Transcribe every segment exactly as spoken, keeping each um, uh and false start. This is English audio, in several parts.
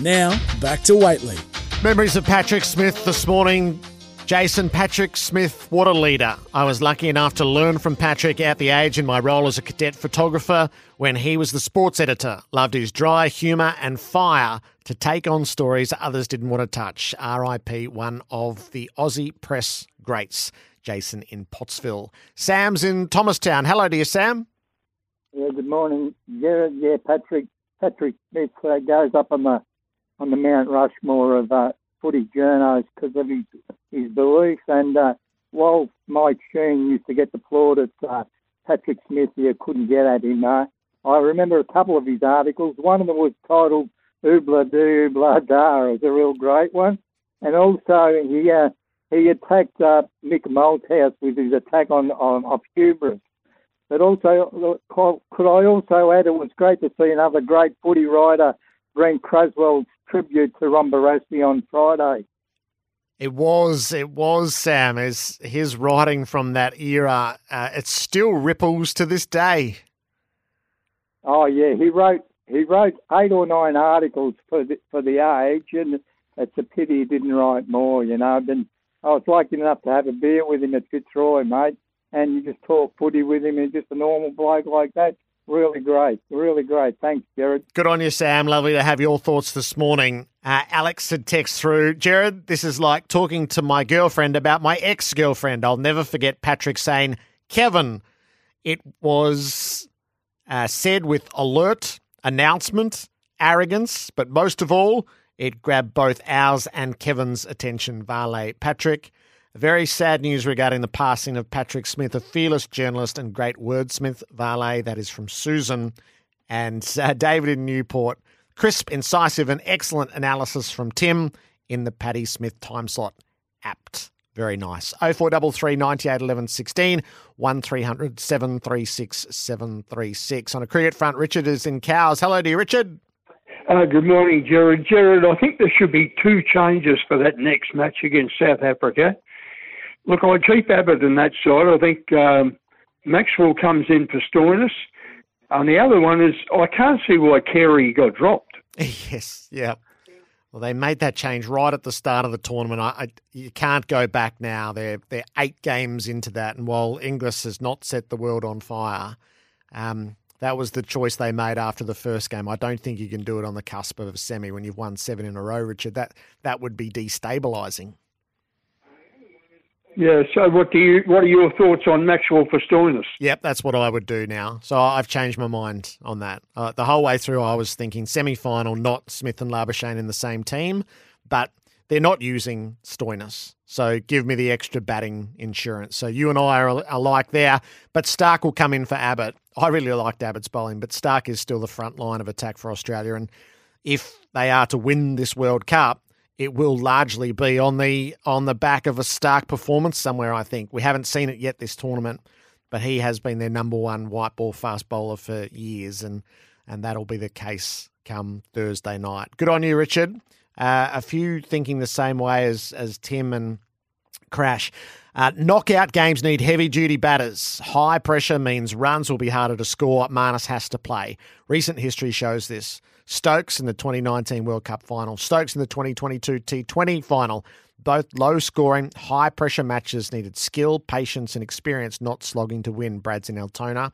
Now, back to Waitley. Memories of Patrick Smith this morning. Jason Patrick Smith, what a leader. I was lucky enough to learn from Patrick at the age in my role as a cadet photographer when he was the sports editor. Loved his dry humour and fire to take on stories others didn't want to touch. R I P, one of the Aussie press greats, Jason in Pottsville. Sam's in Thomastown. Hello to you, Sam. Yeah, good morning, Gerard. Yeah, Patrick Patrick Smith uh, goes up on the, on the Mount Rushmore of uh, footy journos because of his, his beliefs. And uh, while Mike Sheen used to get the plaudits, uh, Patrick Smith here couldn't get at him. Uh, I remember a couple of his articles. One of them was titled Oobla Doo Oobla Da. It was a real great one. And also he uh, he attacked uh, Mick Malthouse with his attack on, on, on hubris. But also, could I also add, it was great to see another great footy writer, Brent Crosswell's tribute to Ron Barassi on Friday. It was, it was, Sam. His, his writing from that era, uh, it still ripples to this day. Oh, yeah. He wrote he wrote eight or nine articles for the, for the Age, and it's a pity he didn't write more, you know. Been, I was lucky enough to have a beer with him at Fitzroy, mate, and you just talk footy with him and just a normal bloke like that. Really great. Really great. Thanks, Gerard. Good on you, Sam. Lovely to have your thoughts this morning. Uh, Alex had text through, Gerard, this is like talking to my girlfriend about my ex-girlfriend. I'll never forget Patrick saying, Kevin. It was uh, said with alert, announcement, arrogance, but most of all, it grabbed both ours and Kevin's attention. Vale, Patrick. Very sad news regarding the passing of Patrick Smith, a fearless journalist and great wordsmith. Vale, that is from Susan. And uh, David in Newport. Crisp, incisive and excellent analysis from Tim in the Paddy Smith time slot. Apt. Very nice. oh four three three, nine eight, one one one six, one three hundred, seven three six, seven three six. On a cricket front, Richard is in Cowes. Hello to you, Richard. Uh, good morning, Gerard. Gerard, I think there should be two changes for that next match against South Africa. Look, I keep Abbott in that side. I think um, Maxwell comes in for Stoinis. And the other one is, I can't see why Carey got dropped. Yes, yeah. Well, they made that change right at the start of the tournament. I, I, you can't go back now. They're, they're eight games into that. And while Inglis has not set the world on fire, um, that was the choice they made after the first game. I don't think you can do it on the cusp of a semi when you've won seven in a row, Richard. That, that would be destabilising. Yeah, so what do you? What are your thoughts on Maxwell for Stoinis? Yep, that's what I would do now. So I've changed my mind on that. Uh, the whole way through I was thinking semi-final, not Smith and Labuschagne in the same team, but they're not using Stoinis. So give me the extra batting insurance. So you and I are alike there, but Stark will come in for Abbott. I really liked Abbott's bowling, but Stark is still the front line of attack for Australia. And if they are to win this World Cup, it will largely be on the on the back of a Stark performance somewhere, I think. We haven't seen it yet this tournament, but he has been their number one white ball fast bowler for years, and, and that'll be the case come Thursday night. Good on you, Richard. Uh, a few thinking the same way as, as Tim and Crash. Uh, knockout games need heavy-duty batters. High pressure means runs will be harder to score. Marnus has to play. Recent history shows this. Stokes in the twenty nineteen World Cup final. Stokes in the twenty twenty-two T twenty final. Both low-scoring, high-pressure matches needed skill, patience and experience, not slogging to win. Brad's in Altona.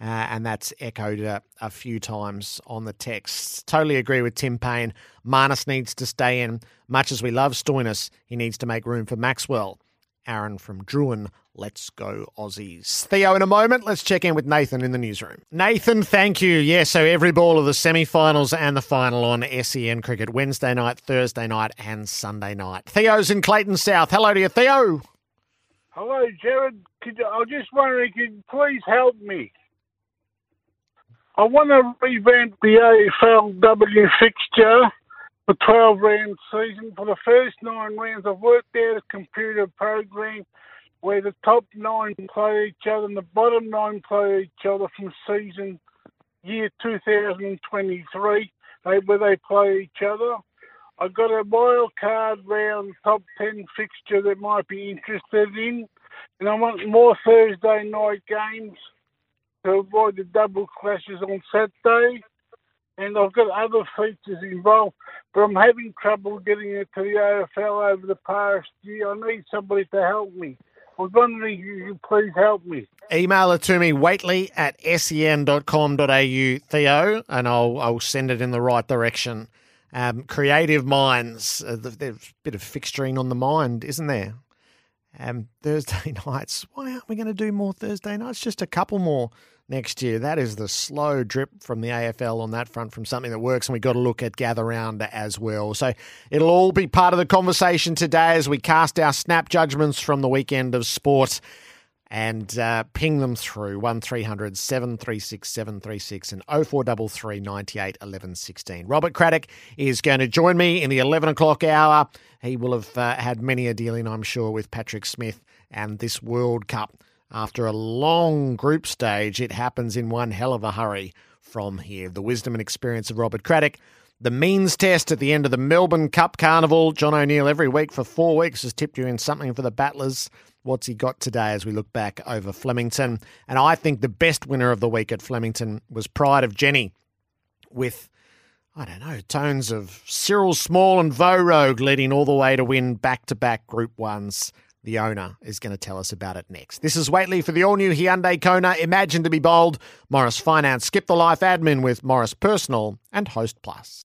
Uh, and that's echoed a, a few times on the texts. Totally agree with Tim Payne. Marnus needs to stay in. Much as we love Stoinis, he needs to make room for Maxwell. Aaron from Druin, let's go Aussies. Theo, in a moment, let's check in with Nathan in the newsroom. Nathan, thank you. Yeah, so every ball of the semi-finals and the final on S E N Cricket, Wednesday night, Thursday night and Sunday night. Theo's in Clayton South. Hello to you, Theo. Hello, Gerard. Could, I was just wondering, could you please help me? I want to revamp the A F L W fixture. The twelve round season. For the first nine rounds, I've worked out a computer program where the top nine play each other and the bottom nine play each other from season year two thousand twenty-three, they, where they play each other. I've got a wild card round top ten fixture that might be interested in, and I want more Thursday night games to avoid the double clashes on Saturday. and I've got other features involved, but I'm having trouble getting into the A F L over the past year. I need somebody to help me. I was wondering if you could please help me. Email it to me, Waitley at sen dot com dot a u, Theo, and I'll I'll send it in the right direction. Um, creative minds. Uh, there's a bit of fixturing on the mind, isn't there? Um, Thursday nights. Why aren't we going to do more Thursday nights? Just a couple more next year. That is the slow drip from the A F L on that front, from something that works, and we've got to look at Gather Round as well. So it'll all be part of the conversation today as we cast our snap judgments from the weekend of sport and uh, ping them through one three hundred seven three six seven three six and oh four three three, nine eight, one one one six. Robert Craddock is going to join me in the eleven o'clock hour. He will have uh, had many a dealing, I'm sure, with Patrick Smith and this World Cup. After a long group stage, it happens in one hell of a hurry from here. The wisdom and experience of Robert Craddock, the means test at the end of the Melbourne Cup Carnival. John O'Neill every week for four weeks has tipped you in something for the battlers. What's he got today as we look back over Flemington? And I think the best winner of the week at Flemington was Pride of Jenny with, I don't know, tones of Cyril Small and Vaux Rogue leading all the way to win back-to-back Group Ones. The owner is going to tell us about it next. This is Waitley for the all-new Hyundai Kona. Imagine to be bold. Morris Finance. Skip the life admin with Morris Personal and Host Plus.